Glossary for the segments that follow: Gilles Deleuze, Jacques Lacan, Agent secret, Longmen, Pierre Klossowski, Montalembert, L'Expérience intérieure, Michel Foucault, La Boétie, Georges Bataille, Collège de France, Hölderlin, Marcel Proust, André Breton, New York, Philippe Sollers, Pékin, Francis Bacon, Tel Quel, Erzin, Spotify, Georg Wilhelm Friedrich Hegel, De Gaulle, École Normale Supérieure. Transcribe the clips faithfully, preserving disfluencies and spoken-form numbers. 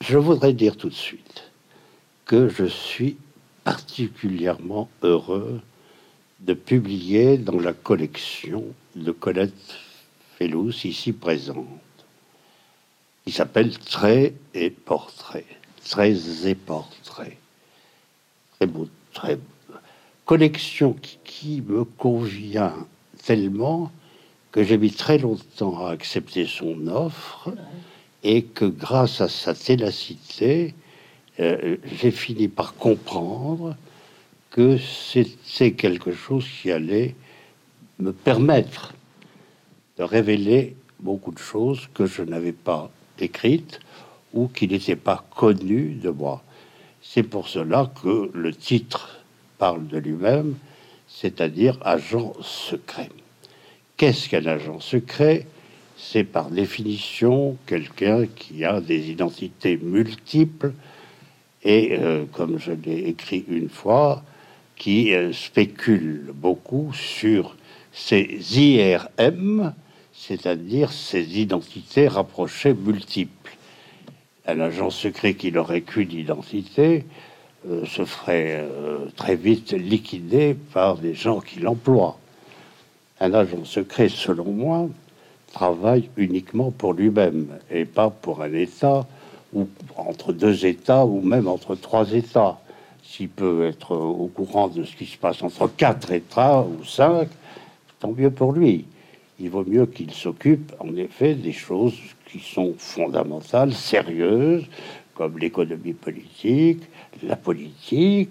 Je voudrais dire tout de suite que je suis particulièrement heureux de publier dans la collection de Colette Fellous, ici présente, qui s'appelle « Traits et portraits ». Traits et portraits. Très beau, très beau. Collection qui, qui me convient tellement que j'ai mis très longtemps à accepter son offre et que grâce à sa ténacité, euh, j'ai fini par comprendre que c'était quelque chose qui allait me permettre de révéler beaucoup de choses que je n'avais pas écrites ou qui n'étaient pas connues de moi. C'est pour cela que le titre parle de lui-même, c'est-à-dire « agent secret ». Qu'est-ce qu'un agent secret ? C'est par définition quelqu'un qui a des identités multiples et, euh, comme je l'ai écrit une fois, qui euh, spécule beaucoup sur ces I R M, c'est-à-dire ces identités rapprochées multiples. Un agent secret qui n'aurait qu'une identité euh, se ferait euh, très vite liquider par des gens qui l'emploient. Un agent secret, selon moi, travaille uniquement pour lui-même et pas pour un État, ou entre deux États, ou même entre trois États. S'il peut être au courant de ce qui se passe entre quatre États ou cinq, tant mieux pour lui. Il vaut mieux qu'il s'occupe, en effet, des choses qui sont fondamentales, sérieuses, comme l'économie politique, la politique,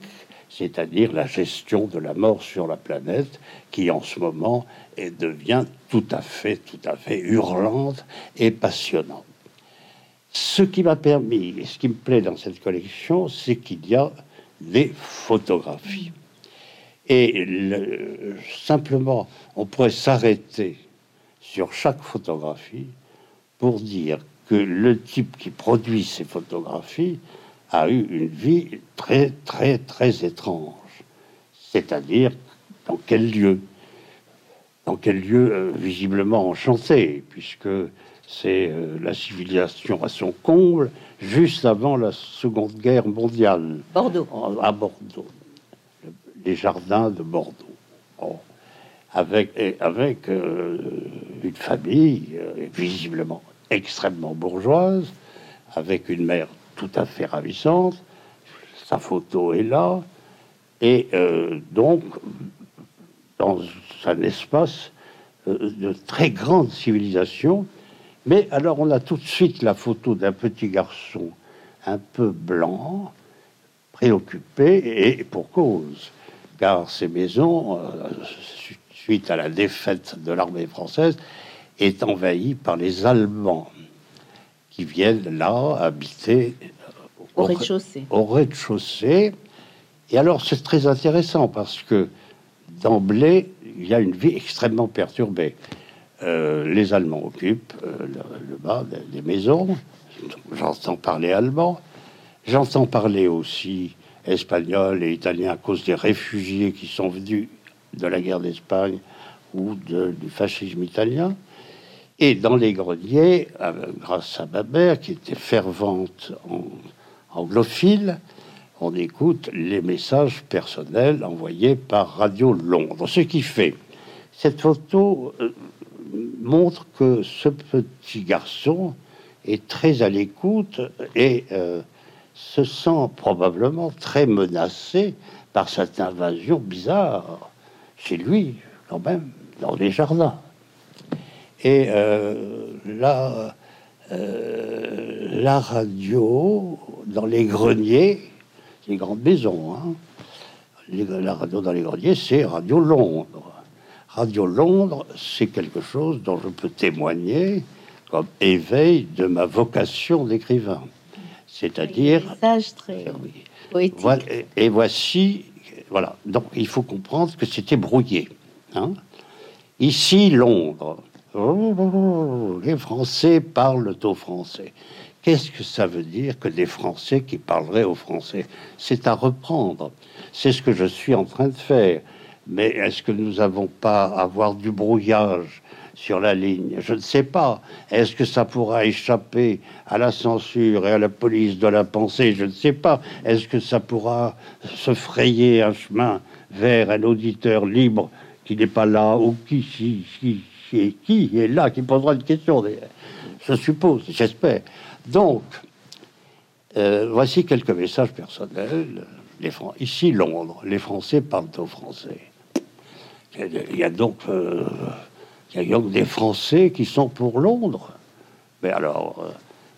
c'est-à-dire la gestion de la mort sur la planète, qui en ce moment devient tout à fait, tout à fait hurlante et passionnante. Ce qui m'a permis, et ce qui me plaît dans cette collection, c'est qu'il y a des photographies. Et le, simplement, on pourrait s'arrêter sur chaque photographie pour dire que le type qui produit ces photographies a eu une vie très, très, très étrange. C'est-à-dire, dans quel lieu ? Dans quel lieu euh, visiblement enchanté, puisque c'est euh, la civilisation à son comble, juste avant la Seconde Guerre mondiale. Bordeaux. À Bordeaux. Les jardins de Bordeaux. Bon. Avec, avec euh, une famille euh, visiblement extrêmement bourgeoise, avec une mère tout à fait ravissante, sa photo est là, et euh, donc dans un espace euh, de très grande civilisation. Mais alors on a tout de suite la photo d'un petit garçon un peu blanc, préoccupé, et pour cause, car ces maisons, euh, suite à la défaite de l'armée française, est envahies par les Allemands, qui viennent là habiter au, au rez-de-chaussée. Au rez-de-chaussée. Et alors, c'est très intéressant parce que d'emblée, il y a une vie extrêmement perturbée. Euh, les Allemands occupent euh, le, le bas des maisons. J'entends parler allemand. J'entends parler aussi espagnol et italien à cause des réfugiés qui sont venus de la guerre d'Espagne ou de, du fascisme italien. Et dans les greniers, grâce à ma mère, qui était fervente anglophile, on écoute les messages personnels envoyés par Radio Londres. Ce qui fait, cette photo montre que ce petit garçon est très à l'écoute et euh, se sent probablement très menacé par cette invasion bizarre, chez lui, quand même, dans les jardins. Et euh, la, euh, la radio dans les greniers, c'est une grande maison, hein. Les, la radio dans les greniers, c'est Radio Londres. Radio Londres, c'est quelque chose dont je peux témoigner comme éveil de ma vocation d'écrivain. C'est-à-dire... Message très poétique. Voilà, et, et voici... Voilà. Donc, il faut comprendre que c'était brouillé. Hein. Ici, Londres... Les Français parlent aux Français. Qu'est-ce que ça veut dire que des Français qui parleraient aux Français ? C'est à reprendre. C'est ce que je suis en train de faire. Mais est-ce que nous n'avons pas à avoir du brouillage ? sur la ligne. Je ne sais pas. Est-ce que ça pourra échapper à la censure et à la police de la pensée? Je ne sais pas. Est-ce que ça pourra se frayer un chemin vers un auditeur libre qui n'est pas là ou qui, qui, qui, qui, qui est là, qui posera une question? Je suppose, j'espère. Donc, euh, voici quelques messages personnels. Les Fran- Ici, Londres, les Français parlent aux Français. Il y a donc... Euh, Il y a donc des Français qui sont pour Londres. Mais alors, euh,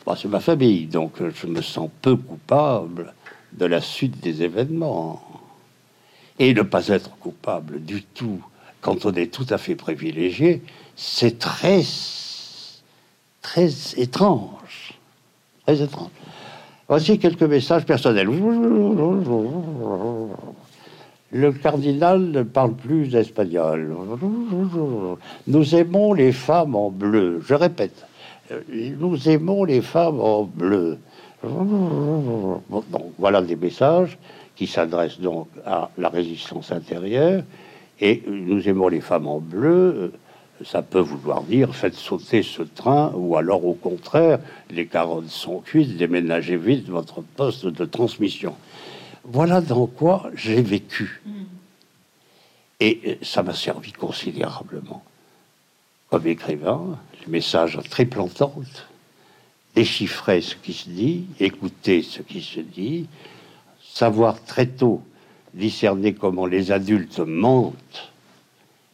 bah c'est ma famille, donc je me sens peu coupable de la suite des événements. Et ne pas être coupable du tout, quand on est tout à fait privilégié, c'est très, très étrange. Très étrange. Voici quelques messages personnels. Le cardinal ne parle plus espagnol. Nous aimons les femmes en bleu. Je répète, nous aimons les femmes en bleu. Donc, voilà des messages qui s'adressent donc à la résistance intérieure. Et nous aimons les femmes en bleu, ça peut vouloir dire faites sauter ce train, ou alors au contraire, les carottes sont cuites, déménagez vite votre poste de transmission. Voilà dans quoi j'ai vécu. Et ça m'a servi considérablement. Comme écrivain, les messages en triple entente, déchiffrer ce qui se dit, écouter ce qui se dit, savoir très tôt discerner comment les adultes mentent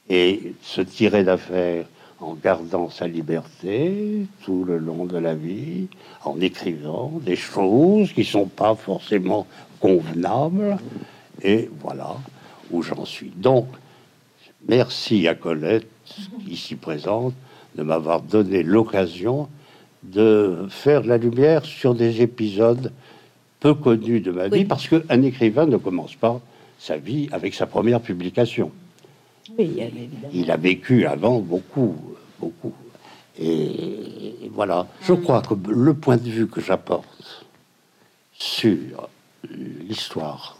et se tirer d'affaire en gardant sa liberté tout le long de la vie, en écrivant des choses qui ne sont pas forcément convenable, et voilà où j'en suis. Donc, merci à Colette, ici présente, de m'avoir donné l'occasion de faire de la lumière sur des épisodes peu connus de ma oui. vie, parce qu'un écrivain ne commence pas sa vie avec sa première publication. Oui, il a vécu avant beaucoup, beaucoup. Et voilà. Je crois que le point de vue que j'apporte sur l'histoire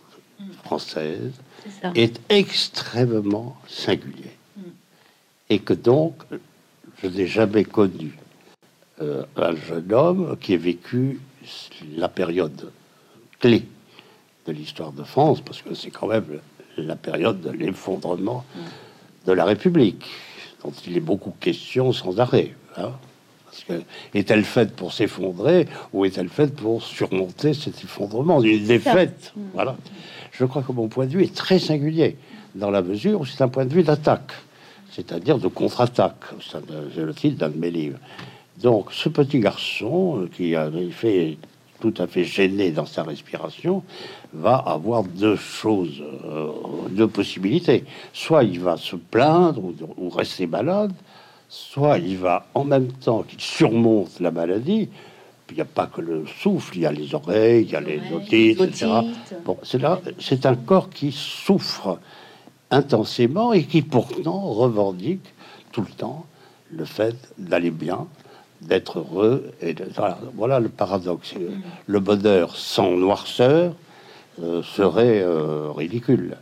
française est extrêmement singulier. Mm. Et que donc, je n'ai jamais connu euh, un jeune homme qui ait vécu la période clé de l'histoire de France, parce que c'est quand même la période de l'effondrement mm. de la République, dont il est beaucoup question sans arrêt. Hein. Parce que est-elle faite pour s'effondrer ou est-elle faite pour surmonter cet effondrement? Une défaite, voilà. Je crois que mon point de vue est très singulier, dans la mesure où c'est un point de vue d'attaque, c'est-à-dire de contre-attaque. C'est le titre d'un de mes livres. Donc, ce petit garçon, qui a fait tout à fait gêné dans sa respiration, va avoir deux choses, euh, deux possibilités. Soit il va se plaindre ou, ou rester malade, soit il va, en même temps qu'il surmonte la maladie, il n'y a pas que le souffle, il y a les oreilles, il y a les ouais, otites, et cetera. Bon, c'est, là, c'est un corps qui souffre intensément et qui pourtant revendique tout le temps le fait d'aller bien, d'être heureux. Et de, voilà, voilà le paradoxe. Le bonheur sans noirceur euh, serait euh, ridicule.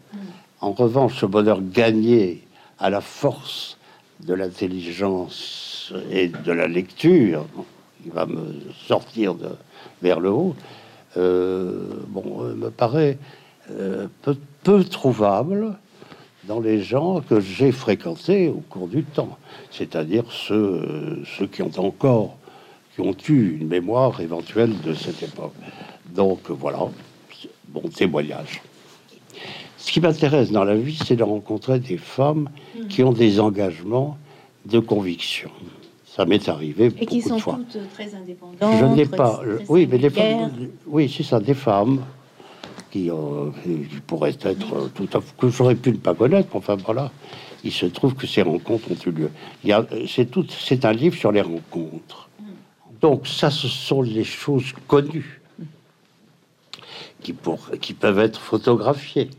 En revanche, ce bonheur gagné à la force de l'intelligence et de la lecture, qui va me sortir de, vers le haut, euh, bon, me paraît euh, peu, peu trouvable dans les gens que j'ai fréquentés au cours du temps, c'est-à-dire ceux, ceux qui ont encore, qui ont eu une mémoire éventuelle de cette époque. Donc voilà, bon témoignage. Ce qui m'intéresse dans la vie, c'est de rencontrer des femmes mmh. qui ont des engagements de conviction. Ça m'est arrivé et beaucoup de fois. Et qui sont toutes très indépendantes. Je n'ai pas... Très oui, mais les femmes... Oui, c'est ça, des femmes qui, euh, qui pourraient être euh, tout à fait... que j'aurais pu ne pas connaître, enfin voilà. Il se trouve que ces rencontres ont eu lieu. Il y a, c'est, tout, c'est un livre sur les rencontres. Mmh. Donc ça, ce sont les choses connues mmh. qui, pour, qui peuvent être photographiées.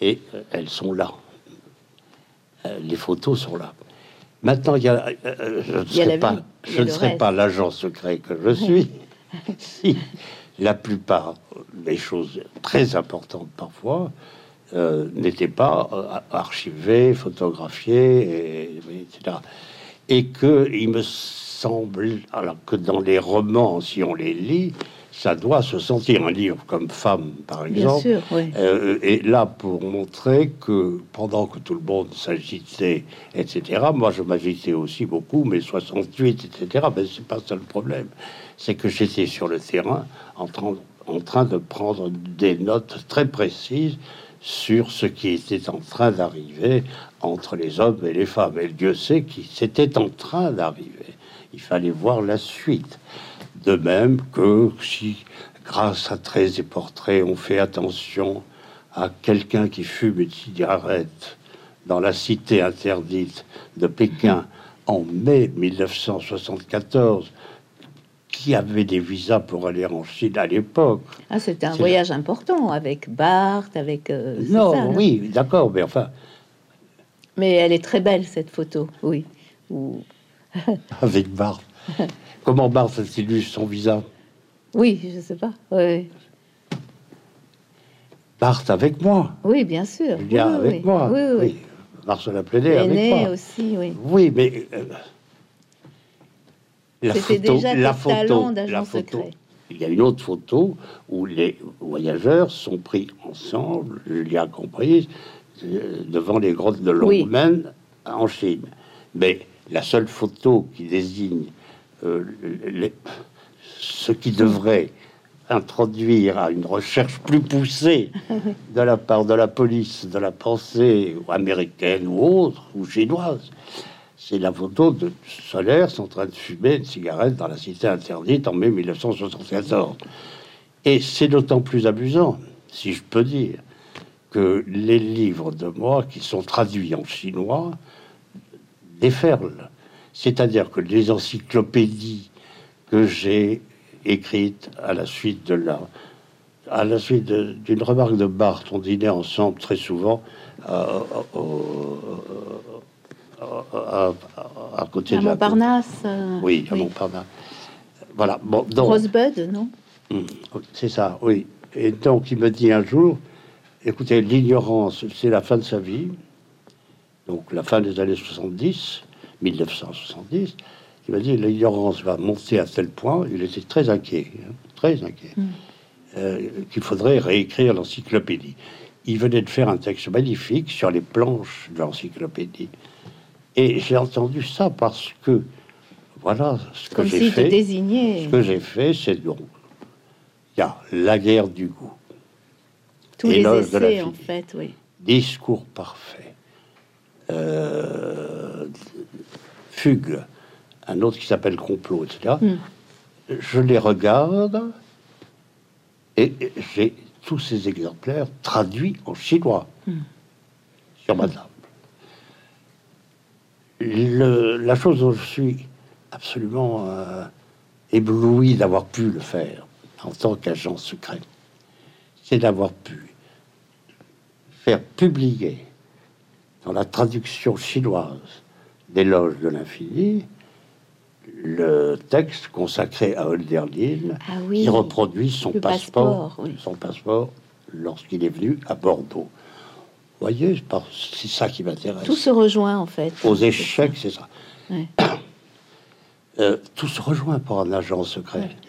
Et elles sont là. Les photos sont là. Maintenant, il y a, euh, je ne serais pas, je ne serais pas l'agent secret que je suis si la plupart des choses très importantes parfois euh, n'étaient pas archivées, photographiées, et, et, et cetera. et que il me semble, alors que dans les romans, si on les lit, ça doit se sentir, un livre comme Femmes, par exemple. Bien sûr, oui. euh, et là, pour montrer que pendant que tout le monde s'agitait, et cetera, moi, je m'agitais aussi beaucoup, mais soixante-huit, et cetera, ben, c'est pas ça le problème. C'est que j'étais sur le terrain en train, en train de prendre des notes très précises sur ce qui était en train d'arriver entre les hommes et les femmes. Et Dieu sait que c'était en train d'arriver. Il fallait voir la suite. De même que si, grâce à Traits et Portraits, on fait attention à quelqu'un qui fume une cigarette dans la Cité Interdite de Pékin en mai mille neuf cent soixante-quatorze, qui avait des visas pour aller en Chine à l'époque. Ah, c'était un voyage la... important, avec Barthes, avec... Euh, non, ça, oui, hein d'accord, mais enfin... Mais elle est très belle, cette photo, oui. Ou... avec Barthes. Comment Barthes illustre son visa? Oui, je sais pas. Oui. Barthes avec moi. Oui, bien sûr. Il y a oui, avec oui. moi. Oui, oui. oui. Marcela Plenet avec moi. Aussi, oui. Oui, mais euh, la photo, déjà la photo, la photo. Secret. Il y a une autre photo où les voyageurs sont pris ensemble, Julia comprise, euh, devant les grottes de Longmen oui. en Chine. Mais la seule photo qui désigne Euh, les, ce qui devrait introduire à une recherche plus poussée de la part de la police, de la pensée américaine ou autre, ou chinoise, c'est la photo de Sollers en train de fumer une cigarette dans la Cité Interdite en mai mille neuf cent soixante-quatorze. Et c'est d'autant plus amusant, si je peux dire, que les livres de moi qui sont traduits en chinois déferlent. C'est-à-dire que les encyclopédies que j'ai écrites à la suite de la, à la suite de, d'une remarque de Barthes, on dînait ensemble très souvent euh, euh, euh, euh, à, à côté à de Montparnasse. La Montparnasse. Oui, à oui. Montparnasse. Voilà. Bon, donc, Rosebud, non? C'est ça, oui. Et donc il me dit un jour, écoutez, l'ignorance, c'est la fin de sa vie, donc la fin des années soixante-dix. mille neuf cent soixante-dix, il m'a dit l'ignorance va monter à tel point, il était très inquiet, hein, très inquiet, mmh. euh, qu'il faudrait réécrire l'encyclopédie. Il venait de faire un texte magnifique sur les planches de l'encyclopédie. Et j'ai entendu ça parce que, voilà, ce Comme que si j'ai fait, désigné... ce que j'ai fait, c'est donc, il y a La Guerre du goût. Tous les essais, en fait, oui. Discours parfait. Euh, Fugue, un autre qui s'appelle Complot, et cetera. Mm. Je les regarde et j'ai tous ces exemplaires traduits en chinois mm. sur ma table. Le, la chose dont je suis absolument euh, ébloui d'avoir pu le faire en tant qu'agent secret, c'est d'avoir pu faire publier dans la traduction chinoise d'Éloge de l'infini, le texte consacré à Hölderlin, ah oui, qui reproduit son passeport, passeport oui. son passeport lorsqu'il est venu à Bordeaux. Vous voyez, c'est ça qui m'intéresse. Tout se rejoint en fait. Aux échecs, c'est ça. C'est ça. Ouais. Euh, tout se rejoint par un agent secret. Ouais.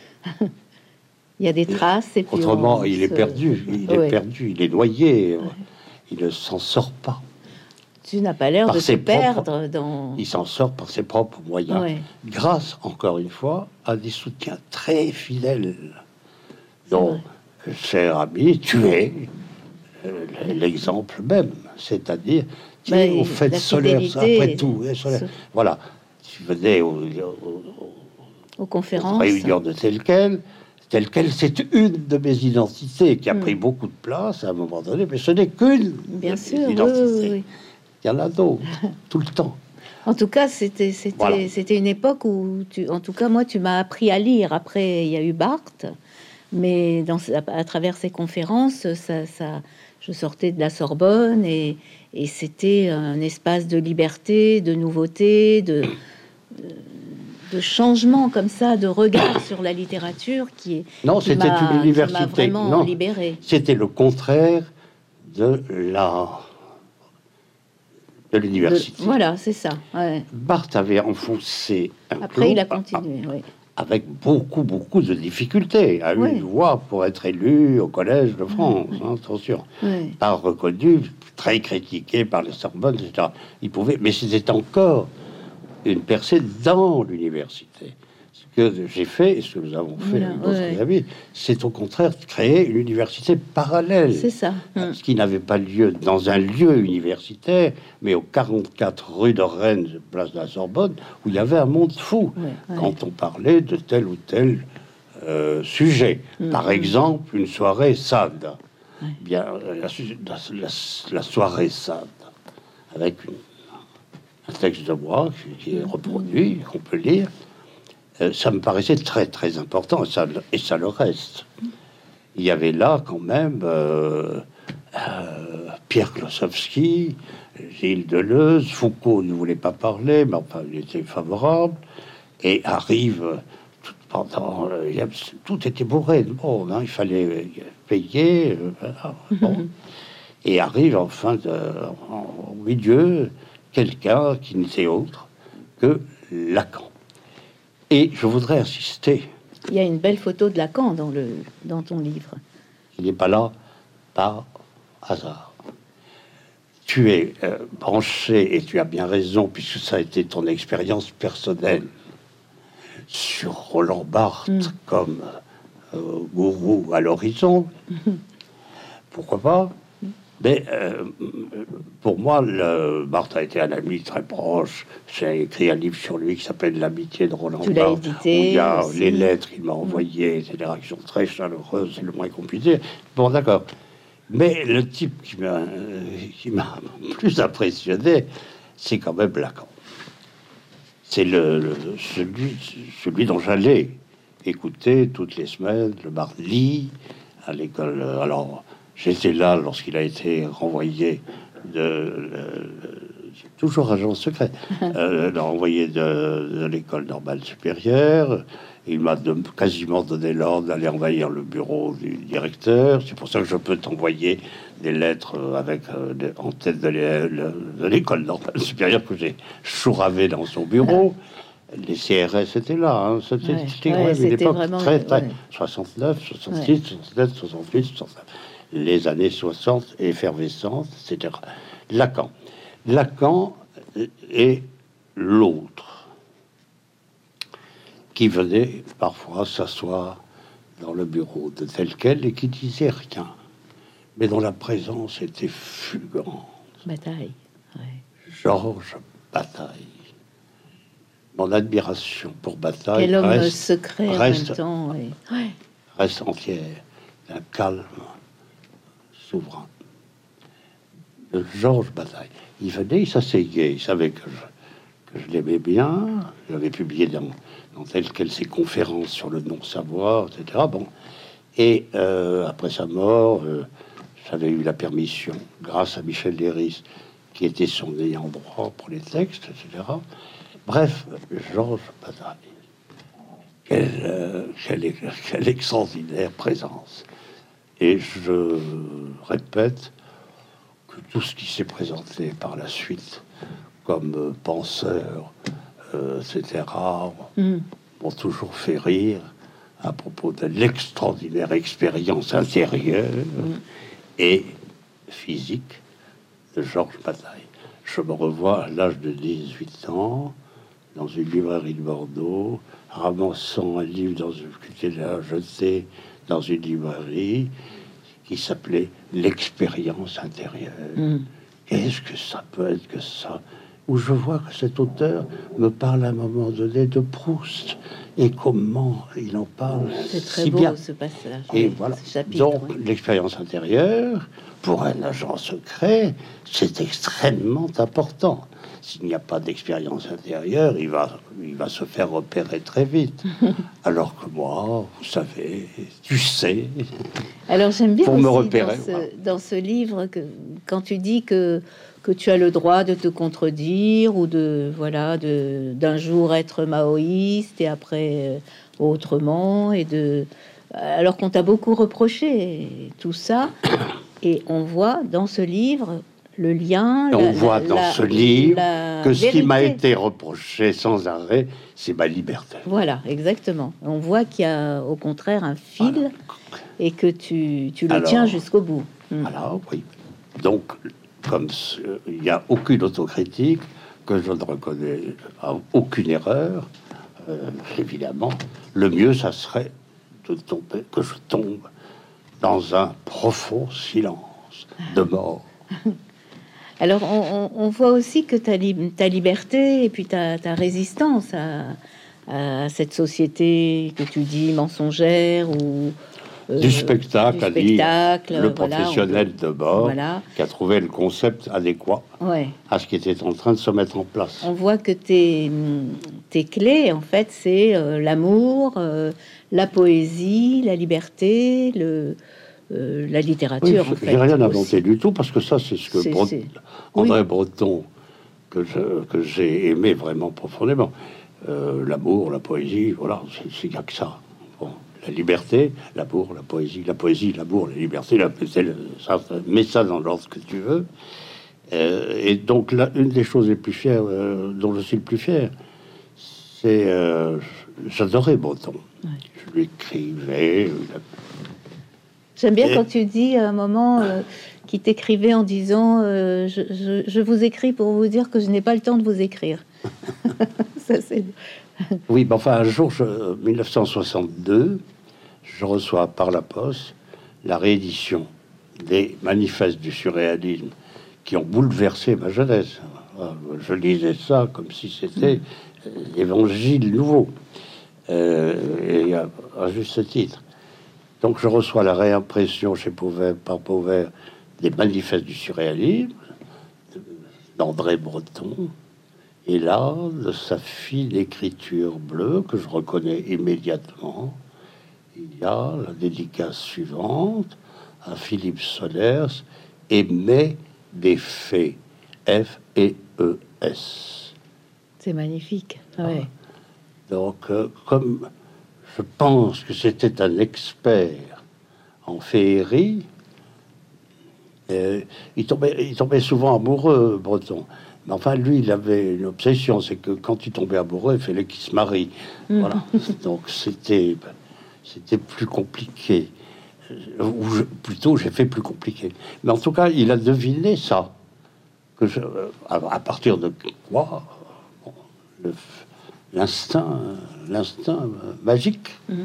Il y a des traces. Et puis autrement, il se... est perdu, il ouais. est perdu, il est noyé, ouais. il ne s'en sort pas. Tu n'as pas l'air de se perdre dans... Il s'en sort par ses propres moyens. Ouais. Grâce, encore une fois, à des soutiens très fidèles. Donc, cher ami, tu es euh, l'exemple même. C'est-à-dire, tu es au fait solaire, après tout. Et solaire. Voilà. Tu venais au, au, aux conférences. Aux réunions de Tel Quel. Tel Quel, c'est une de mes identités qui a pris mmh. beaucoup de place à un moment donné, mais ce n'est qu'une Bien de sûr, mes identités. Oui, oui, oui. Il y en a d'autres, tout le temps. En tout cas, c'était c'était voilà. une époque où, tu, en tout cas, moi, tu m'as appris à lire. Après, il y a eu Barthes, mais dans, à, à travers ses conférences, ça, ça, je sortais de la Sorbonne et, et c'était un espace de liberté, de nouveauté, de, de changement comme ça, de regard sur la littérature qui est non, c'était une université, qui m'a vraiment non, libérée. C'était le contraire de la de l'université. Voilà, c'est ça. Ouais. Barthes avait enfoncé un Après, il a continué, à, oui. Avec beaucoup, beaucoup de difficultés. A eu ouais. une voix pour être élu au Collège de France, ouais. hein, trop sûr. Ouais. Pas reconnu, très critiqué par les Sorbonne, et cetera. Il pouvait, mais c'était encore une percée dans l'université. Que j'ai fait et ce que nous avons fait, voilà, ouais. c'est au contraire créer une université parallèle. C'est ça. Ce qui n'avait pas lieu dans un lieu universitaire, mais au quarante-quatre rue de Rennes, place de la Sorbonne, où il y avait un monde fou ouais, ouais. quand on parlait de tel ou tel euh, sujet. Mmh. Par exemple, une soirée Sade. Ouais. Bien, la, la, la soirée Sade, avec une, un texte de moi qui est reproduit, qu'on peut lire. Ça me paraissait très, très important, et ça, et ça le reste. Il y avait là, quand même, euh, euh, Pierre Klossowski, Gilles Deleuze, Foucault ne voulait pas parler, mais enfin, il était favorable, et arrive, tout, pendant, euh, tout était bourré de monde, hein, il fallait payer, euh, bon. Et arrive, enfin, de, en, au milieu, quelqu'un qui n'était autre que Lacan. Et je voudrais insister. Il y a une belle photo de Lacan dans, le, dans ton livre. Il n'est pas là par hasard. Tu es euh, branché, et tu as bien raison, puisque ça a été ton expérience personnelle, sur Roland Barthes mmh. comme euh, gourou à l'horizon. Mmh. Pourquoi pas ? Mmh. Mais euh, pour moi, le, Barthes a été un ami très proche. J'ai écrit un livre sur lui qui s'appelle L'amitié de Roland Barthes. Il y a aussi les lettres qu'il m'a envoyées, et cetera, qui sont très chaleureuses, c'est le moins qu'on puisse dire. Bon, d'accord. Mais le type qui m'a, qui m'a plus impressionné, c'est quand même Lacan. C'est le, le, celui, celui dont j'allais écouter toutes les semaines, le mardi, à l'école. Alors, j'étais là lorsqu'il a été renvoyé de... Euh, toujours agent secret. Euh, renvoyé de, de l'école normale supérieure. Il m'a de, quasiment donné l'ordre d'aller envahir le bureau du directeur. C'est pour ça que je peux t'envoyer des lettres avec, euh, de, en tête de l'école normale supérieure que j'ai chouravé dans son bureau. Les C R S étaient là, hein. C'était ouais, ouais, une époque vraiment, très, très... Ouais. soixante-neuf, soixante-six, ouais. soixante-sept, soixante-huit, soixante-neuf... Les années soixante, effervescentes, et cetera. Lacan. Lacan est l'autre qui venait parfois s'asseoir dans le bureau de Tel Quel et qui disait rien, mais dont la présence était fulgurante. Bataille. Ouais. Georges Bataille. Mon admiration pour Bataille. Quel homme reste, secret reste, en même temps. Ouais. Ouais. Reste entière, un calme souverain. Le Georges Bataille. Il venait, il s'asseyait, il savait que je, que je l'aimais bien. J'avais publié dans, dans Tel Quel ses conférences sur le non-savoir, et cetera. Bon. Et euh, après sa mort, euh, j'avais eu la permission, grâce à Michel Léris, qui était son ayant droit pour les textes, et cetera. Bref, Georges Bataille. Quelle, euh, quelle, quelle extraordinaire présence. Et je répète que tout ce qui s'est présenté par la suite comme penseur, euh, et cetera, mm. m'ont toujours fait rire à propos de l'extraordinaire expérience intérieure mm. et physique de Georges Bataille. Je me revois à l'âge de dix-huit ans, dans une librairie de Bordeaux, ramassant un livre dans une cuillère jetée dans une librairie qui s'appelait L'Expérience intérieure. Mm. Qu'est-ce que ça peut être que ça? Où je vois que cet auteur me parle à un moment donné de Proust et comment il en parle. C'est très si beau bien. Ce passage. Et oui, voilà. Ce chapitre, donc, oui. L'expérience intérieure, pour un agent secret, c'est extrêmement important. S'il n'y a pas d'expérience intérieure, il va, il va se faire repérer très vite. Alors que moi, vous savez, tu sais. Alors j'aime bien pour me repérer dans ce, ouais. dans ce livre que quand tu dis que que tu as le droit de te contredire ou de voilà de d'un jour être maoïste et après euh, autrement et de alors qu'on t'a beaucoup reproché tout ça et on voit dans ce livre le lien. On la, voit la, dans la, ce livre que ce vérité. Qui m'a été reproché sans arrêt, c'est ma liberté. Voilà, exactement. On voit qu'il y a au contraire un fil voilà. et que tu, tu le alors, tiens jusqu'au bout. Alors, oui. Donc, comme il n'y a aucune autocritique, que je ne reconnais aucune erreur, euh, évidemment, le mieux, ça serait de tomber, que je tombe dans un profond silence de mort. Alors, on, on, on voit aussi que ta, li- ta liberté et puis ta, ta résistance à, à cette société que tu dis mensongère ou... Euh, du spectacle, à dire le voilà, professionnel peut... de bord voilà. qui a trouvé le concept adéquat ouais. à ce qui était en train de se mettre en place. On voit que tes, tes clés, en fait, c'est euh, l'amour, euh, la poésie, la liberté, le... Euh, la littérature. Oui, en fait, j'ai rien inventé du tout parce que ça, c'est ce que c'est, Bre- c'est... André oui. Breton, que, je, que j'ai aimé vraiment profondément. Euh, l'amour, la poésie, voilà, il n'y a que ça. Bon. La liberté, l'amour, la poésie, la poésie, l'amour, la liberté, la, le, ça, mets ça dans l'ordre que tu veux. Euh, et donc, là, une des choses les plus fières, euh, dont je suis le plus fier, c'est euh, j'adorais Breton. Ouais. Je lui écrivais. J'aime bien quand tu dis à un moment euh, qu'il t'écrivait en disant euh, je, je, je vous écris pour vous dire que je n'ai pas le temps de vous écrire. Ça, c'est... Oui, mais enfin, un jour, je, dix-neuf cent soixante-deux, je reçois par la poste la réédition des Manifestes du surréalisme qui ont bouleversé ma jeunesse. Je lisais ça comme si c'était l'évangile nouveau, euh, et à, à juste titre. Donc je reçois la réimpression chez Pauvert, par Pauvert des Manifestes du surréalisme d'André Breton et là de sa fine écriture bleue que je reconnais immédiatement. Il y a la dédicace suivante à Philippe Sollers, Aimer des fées, F et E S. C'est magnifique. Ah ouais. Donc euh, comme je pense que c'était un expert en féerie. Et il, tombait, il tombait souvent amoureux, Breton. Mais enfin, lui, il avait une obsession, c'est que quand il tombait amoureux, il fallait qu'il se marie. Mmh. Voilà. Donc c'était, c'était plus compliqué. Ou je, plutôt, j'ai fait plus compliqué. Mais en tout cas, il a deviné ça. Que je, à partir de quoi bon, le, L'instinct, l'instinct magique. Mmh.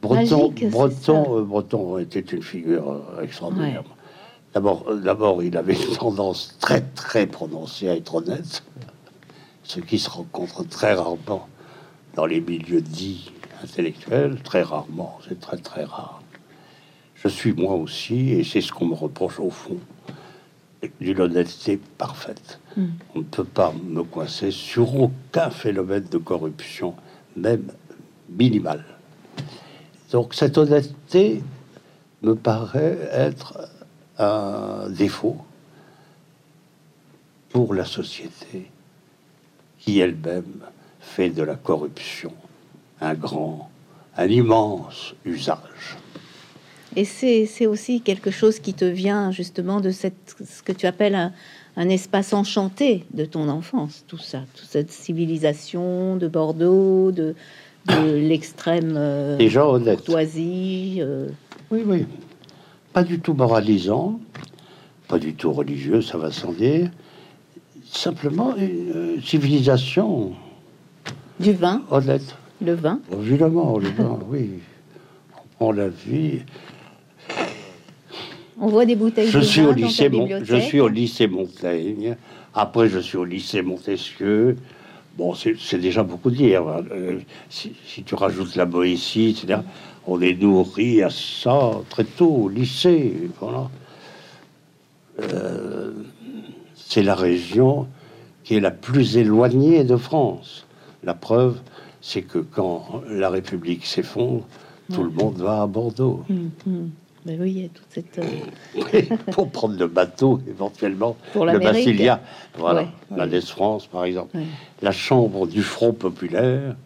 Breton, magique, Breton, Breton était une figure extraordinaire. Ouais. D'abord, d'abord, il avait une tendance très, très prononcée à être honnête, ce qui se rencontre très rarement dans les milieux dits intellectuels, très rarement, c'est très, très rare. Je suis moi aussi, et c'est ce qu'on me reproche au fond, d'une honnêteté parfaite. Mmh. On ne peut pas me coincer sur aucun phénomène de corruption, même minimale. Donc cette honnêteté me paraît être un défaut pour la société qui elle-même fait de la corruption un grand, un immense usage. Et c'est, c'est aussi quelque chose qui te vient justement de cette, ce que tu appelles un, un espace enchanté de ton enfance, tout ça, toute cette civilisation de Bordeaux, de, de l'extrême euh, des gens honnêtes. Courtoisie. Euh... Oui, oui. Pas du tout moralisant, pas du tout religieux, ça va sans dire. Simplement une euh, civilisation... Du vin. Honnête. Le vin. Évidemment, le vin, oui. On la vie... On voit des bouteilles je de suis vin au lycée Mon- Je suis au lycée Montaigne. Après, je suis au lycée Montesquieu. Bon, c'est, c'est déjà beaucoup dire. Hein. Euh, si, si tu rajoutes la Boétie, et cetera, on est nourri à ça très tôt, au lycée. Voilà. Euh, c'est la région qui est la plus éloignée de France. La preuve, c'est que quand la République s'effondre, tout le monde va à Bordeaux. Mmh, mmh. Ben oui, il y a toute cette... Euh... pour prendre le bateau, éventuellement, pour le Massilia. Voilà, ouais, ouais. La Nez-France, par exemple. Ouais. La chambre du Front populaire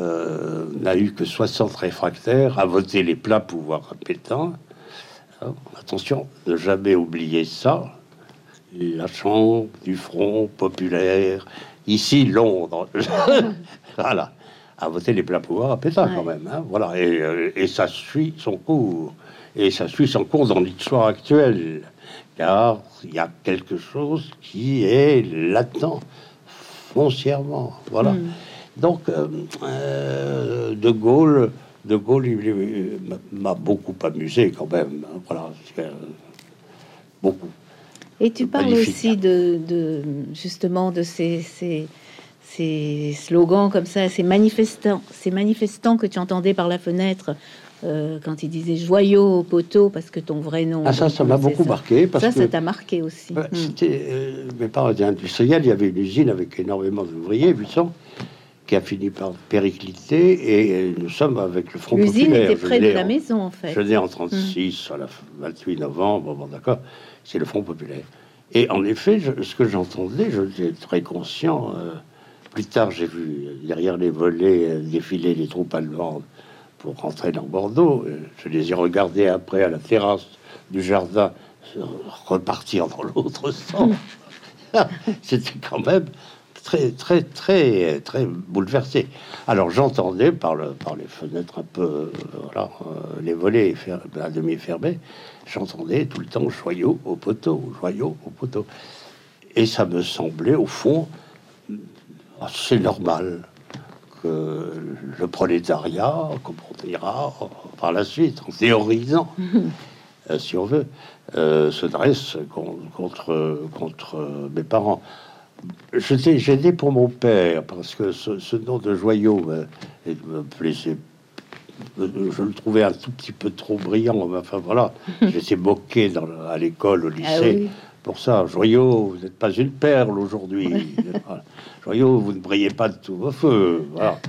euh, n'a eu que soixante réfractaires à voter les plats pouvoirs à Pétain. Alors, attention, ne jamais oublier ça. la chambre du Front populaire, ici Londres. Voilà. À voter les pleins pouvoirs à Pétain, ouais. Quand même. Hein, voilà. Et, et ça suit son cours. Et ça suit son cours dans l'histoire actuelle. Car il y a quelque chose qui est latent, foncièrement. Voilà. Mmh. Donc, euh, De Gaulle, De Gaulle m'a beaucoup amusé, quand même. Voilà. Beaucoup. Et tu parles magnifique. Aussi de, de justement de ces, ces, ces slogans comme ça, ces manifestants, ces manifestants que tu entendais par la fenêtre euh, quand ils disaient joyaux au poteau parce que ton vrai nom. Ah, ça, ça m'a beaucoup ça. marqué. Parce ça, que ça t'a marqué aussi. Bah, hum. euh, mes parents étaient industriels, il y avait une usine avec énormément d'ouvriers, huit cents, qui a fini par péricliter et nous sommes avec le Front populaire. L'usine était près de la en, maison en fait. Je l'ai en trente-six, hum. à la vingt-huit novembre, bon, d'accord. C'est le Front populaire. Et en effet, je, ce que j'entendais, je j'étais très conscient. Euh, plus tard, j'ai vu derrière les volets euh, défiler les troupes allemandes pour rentrer dans Bordeaux. Euh, je les ai regardés après à la terrasse du jardin euh, repartir dans l'autre sens. C'était quand même très, très, très, très bouleversé. Alors j'entendais par, le, par les fenêtres un peu, euh, voilà, euh, les volets fer, à demi fermés. J'entendais tout le temps joyaux au poteau, joyaux au poteau. Et ça me semblait, au fond, assez normal que le prolétariat, comme on dira par la suite, en théorisant, euh, si on veut, euh, se dresse con, contre, contre mes parents. J'étais gêné pour mon père, parce que ce, ce nom de joyaux me, me plaisait pas. Je le trouvais un tout petit peu trop brillant. Enfin voilà, j'étais moqué dans, à l'école, au lycée, ah oui. pour ça. Joyaux, vous n'êtes pas une perle aujourd'hui. Voilà. Joyaux, vous ne brillez pas de tous vos feux. Voilà.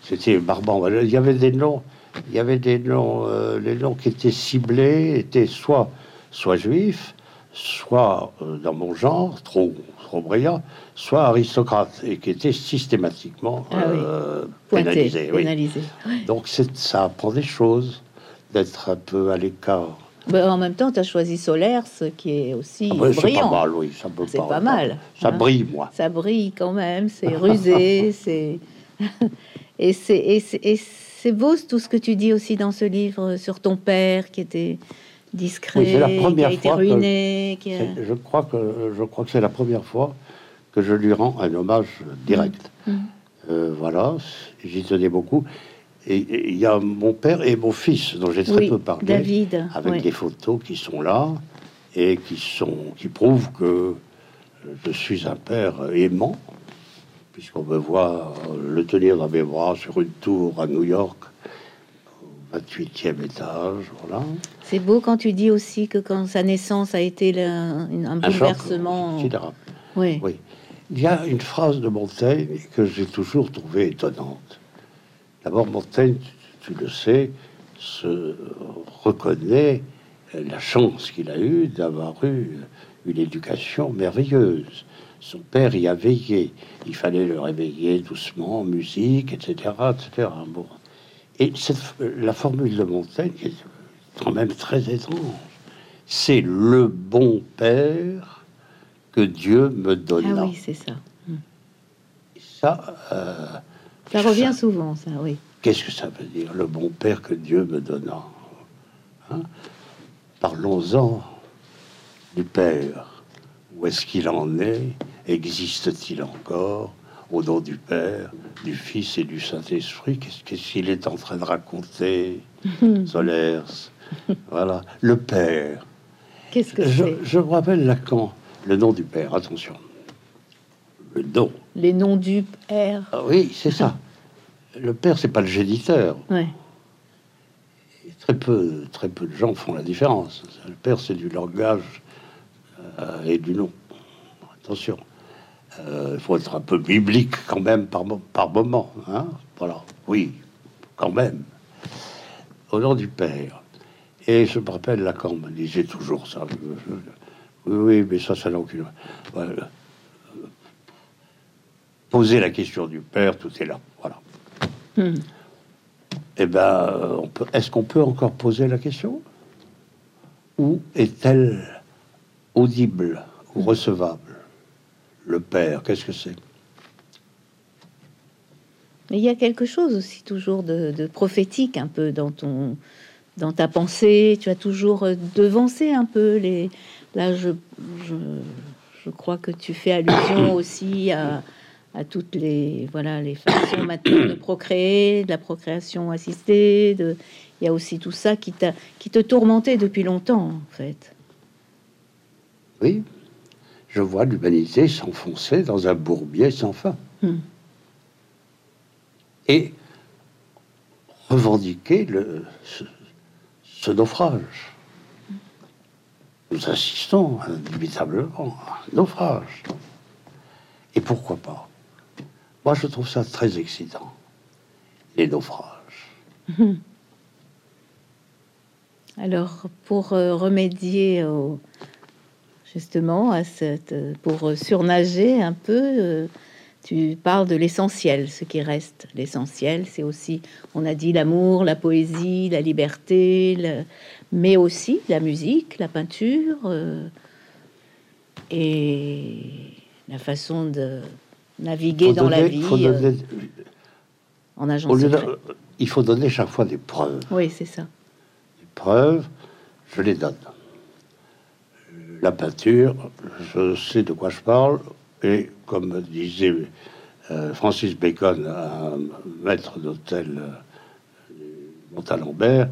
C'était barbant. Il y avait des noms, il y avait des noms, euh, les noms qui étaient ciblés étaient soit, soit juifs, soit euh, dans mon genre, trop, trop brillant, soit aristocrate, et qui était systématiquement ah oui. euh, pénalisé. Oui. pénalisé. Ouais. Donc ça apprend des choses, d'être un peu à l'écart. En même temps, tu as choisi Sollers, qui est aussi ah bah, brillant. C'est pas mal, oui. C'est pas, pas mal. Ça hein. brille, moi. Ça brille quand même, c'est rusé, c'est... et c'est beau tout ce que tu dis aussi dans ce livre sur ton père, qui était... discret, oui, c'est la première qui a été fois ruiné, que, qui a... je crois que je crois que c'est la première fois que je lui rends un hommage direct. Mmh. Euh, voilà, j'y tenais beaucoup. Et il y a mon père et mon fils dont j'ai très oui, peu parlé, David, avec oui. des photos qui sont là et qui sont qui prouvent que je suis un père aimant, puisqu'on me voit le tenir dans mes bras sur une tour à New York. vingt-huitième étage, voilà. C'est beau quand tu dis aussi que quand sa naissance a été le, un, un bouleversement. Considérable. Oui. oui. Il y a une phrase de Montaigne que j'ai toujours trouvée étonnante. D'abord, Montaigne, tu, tu le sais, se reconnaît la chance qu'il a eue d'avoir eu une éducation merveilleuse. Son père y a veillé. Il fallait le réveiller doucement, musique, et cetera, et cetera. Bon. Et cette, la formule de Montaigne est quand même très étrange. C'est le bon père que Dieu me donna. Ah oui, c'est ça. Ça, euh, ça revient ça, souvent, ça, oui. Qu'est-ce que ça veut dire, le bon père que Dieu me donna hein? Parlons-en du père. Où est-ce qu'il en est? Existe-t-il encore? Au nom du Père, du Fils et du Saint-Esprit, qu'est-ce qu'il est en train de raconter, Sollers? Voilà, le Père. Qu'est-ce que je, je me rappelle Lacan, le nom du Père, attention. Le nom. Les noms du Père. Ah oui, c'est ça. Le Père, c'est pas le géniteur. Ouais. Et très peu, très peu de gens font la différence. Le Père, c'est du langage euh, et du nom. Attention. Il euh, faut être un peu biblique quand même par, mo par moment. Hein voilà, oui, quand même. Au nom du Père. Et je me rappelle, Lacan me disait toujours ça. Je, je, oui, mais ça, ça n'a aucune... Voilà. Poser la question du Père, tout est là. Voilà. Mm. Eh bien, peut... est-ce qu'on peut encore poser la question? Ou est-elle audible ou recevable. Le père, qu'est-ce que c'est? Mais il y a quelque chose aussi toujours de, de prophétique un peu dans ton, dans ta pensée. Tu as toujours devancé un peu les. Là, je, je, je crois que tu fais allusion aussi à, à toutes les voilà les façons maintenant de procréer, de la procréation assistée. De, il y a aussi tout ça qui t'a qui te tourmentait depuis longtemps en fait. Oui, je vois l'humanité s'enfoncer dans un bourbier sans fin. Hum. Et revendiquer le, ce, ce naufrage. Nous assistons indubitablement à un naufrage. Et pourquoi pas? Moi, je trouve ça très excitant, les naufrages. Alors, pour euh, remédier au, justement à cette... pour euh, surnager un peu... Euh, tu parles de l'essentiel, ce qui reste. L'essentiel, c'est aussi, on a dit, l'amour, la poésie, la liberté, le... mais aussi la musique, la peinture euh... et la façon de naviguer faut dans donner, la vie. Faut donner... euh... en agent secret. Il faut donner chaque fois des preuves. Oui, c'est ça. Des preuves, je les donne. La peinture, je sais de quoi je parle. Et comme disait euh, Francis Bacon, un maître d'hôtel euh, Montalembert,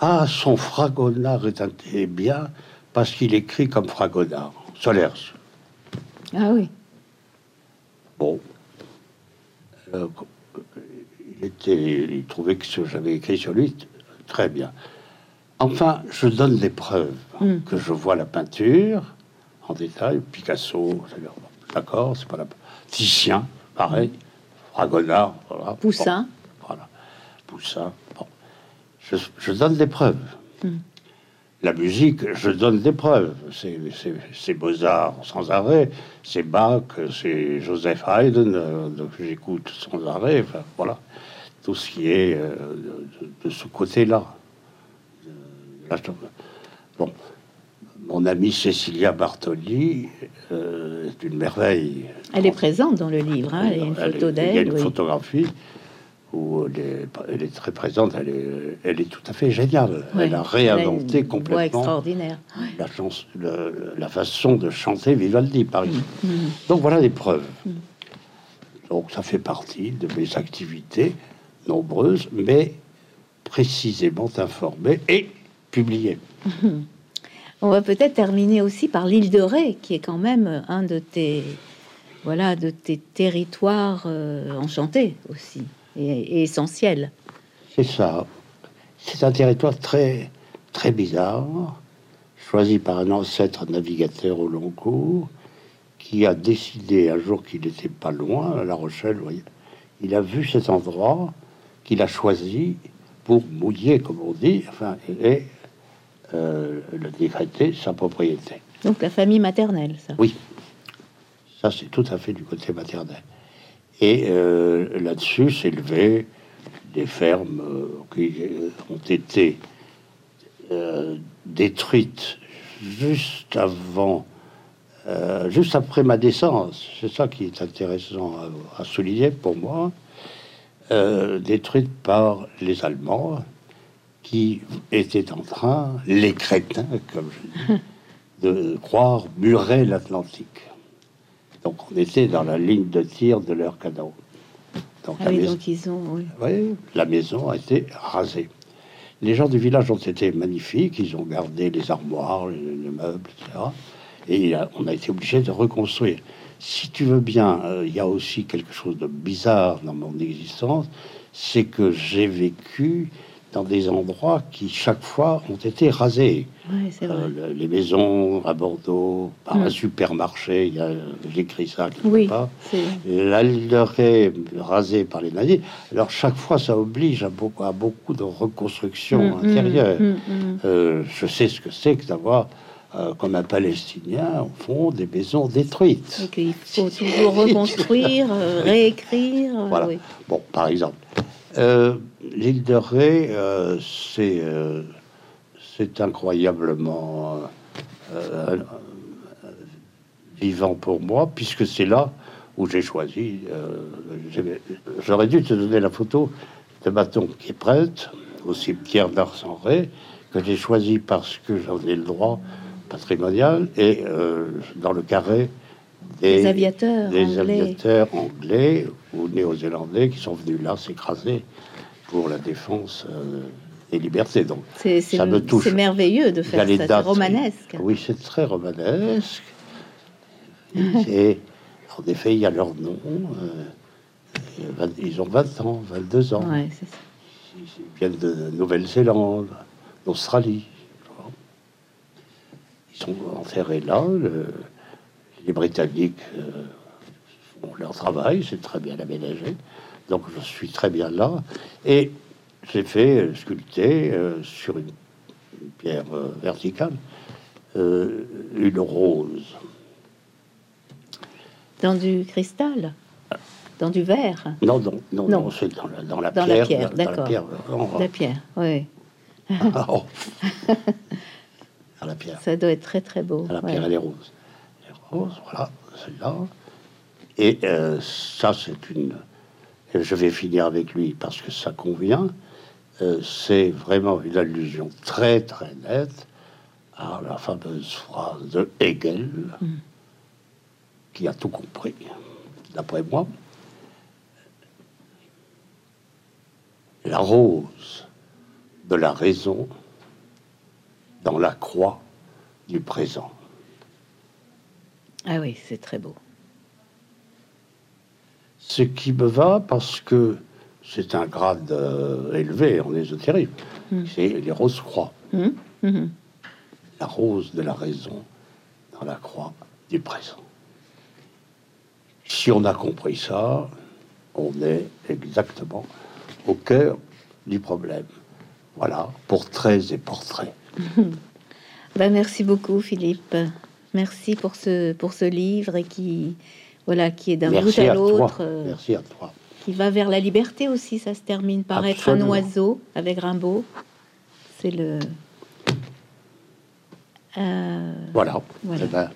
ah, son Fragonard est, un, est bien parce qu'il écrit comme Fragonard. Sollers. Ah oui. Bon. Euh, il, était, il trouvait que ce que j'avais écrit sur lui, très bien. Enfin, je donne des preuves mmh. que je vois la peinture en détail, Picasso, et cetera. D'accord, c'est pas la Titien, pareil, Fragonard, voilà. Poussin, bon, voilà, Poussin. Bon. Je, je donne des preuves. Mm. La musique, je donne des preuves. C'est Beaux-Arts sans arrêt, c'est Bach, c'est Joseph Haydn, euh, que j'écoute sans arrêt. Enfin, voilà, tout ce qui est euh, de, de ce côté-là. Bon. Mon amie Cécilia Bartoli euh, est une merveille. Elle est présente dans le livre, hein, elle elle, une photo d'elle. Il y a une oui. photographie où elle est, elle est très présente, elle est, elle est tout à fait géniale. Oui. Elle a réinventé elle a complètement extraordinaire. La, chance, le, la façon de chanter Vivaldi, par exemple. Mmh. Donc voilà les preuves. Mmh. Donc ça fait partie de mes activités nombreuses, mais précisément informées et publiées. Mmh. On va peut-être terminer aussi par l'île de Ré, qui est quand même un de tes, voilà, de tes territoires euh, enchantés aussi, et, et essentiels. C'est ça. C'est un territoire très, très bizarre, choisi par un ancêtre navigateur au long cours, qui a décidé un jour qu'il n'était pas loin, à La Rochelle, oui. Il a vu cet endroit qu'il a choisi pour mouiller, comme on dit, enfin, et... Euh, le décréter sa propriété. Donc la famille maternelle, ça. Oui, ça c'est tout à fait du côté maternel. Et euh, là-dessus s'élevaient des fermes euh, qui ont été euh, détruites juste avant, euh, juste après ma naissance. C'est ça qui est intéressant à, à souligner pour moi. Euh, détruites par les Allemands. Qui était en train, les crétins, comme je dis, de croire murer l'Atlantique. Donc on était dans la ligne de tir de leur canot. Donc, ah la, oui, maison, donc ils ont, oui. Oui, la maison a été rasée. Les gens du village ont été magnifiques, ils ont gardé les armoires, les, les meubles, et cetera. Et on a été obligé de reconstruire. Si tu veux bien, il euh, y a aussi quelque chose de bizarre dans mon existence, c'est que j'ai vécu... dans des endroits qui, chaque fois, ont été rasés. Ouais, c'est vrai. Euh, les maisons à Bordeaux, par mmh. un supermarché, il y a, j'écris ça, oui, pas. La Île de Ré rasée par les nazis. Alors, chaque fois, ça oblige à beaucoup, à beaucoup de reconstruction mmh, intérieure. Mmh, mmh. Euh, je sais ce que c'est que d'avoir, euh, comme un Palestinien, au fond, des maisons détruites. Et qu'il faut toujours reconstruire, réécrire. Voilà. Oui. Bon, par exemple... Euh, l'île de Ré, euh, c'est euh, incroyablement euh, vivant pour moi, puisque c'est là où j'ai choisi. Euh, J'aurais dû te donner la photo de ma tombe qui est prête au cimetière d'Arcenré, que j'ai choisi parce que j'en ai le droit patrimonial, et euh, dans le carré des, des, aviateurs, des anglais. aviateurs anglais ou néo-zélandais qui sont venus là s'écraser pour la défense euh, des libertés. Donc, c'est, c'est ça me touche. C'est merveilleux de faire ça, c'est romanesque. Oui, c'est très romanesque. Et en effet, il y a leur nom. Euh, ils ont vingt ans, vingt-deux ans. Ouais, c'est ça. Ils viennent de Nouvelle-Zélande, d'Australie. Ils sont enterrés là. Le, les Britanniques euh, font leur travail, c'est très bien aménagé. Donc je suis très bien là. Et j'ai fait euh, sculpter euh, sur une, une pierre euh, verticale euh, une rose. Dans du cristal ? Dans du verre ? Non, non, non, non. non c'est dans la, dans la dans pierre. La pierre dans, d'accord. Dans la pierre, oh, oh. La pierre, oui. Ah, oh. À la pierre. Ça doit être très, très beau. À la pierre, ouais. Et les roses. Les roses, voilà, celle-là. Et euh, ça, c'est une... Je vais finir avec lui parce que ça convient. Euh, c'est vraiment une allusion très, très nette à la fameuse phrase de Hegel, mmh. qui a tout compris, d'après moi. La rose de la raison dans la croix du présent. Ah oui, c'est très beau. Ce qui me va parce que c'est un grade euh, élevé en ésotérisme, mmh. c'est les roses croix. Mmh. Mmh. La rose de la raison dans la croix du présent. Si on a compris ça, on est exactement au cœur du problème. Voilà, pour traits et portraits. Ben merci beaucoup, Philippe. Merci pour ce pour ce livre et qui voilà qui est d'un bout à l'autre. Euh, merci à toi. Qui va vers la liberté aussi. Ça se termine par Absolument. Être un oiseau avec Rimbaud. C'est le. Euh... Voilà. voilà. Eh ben...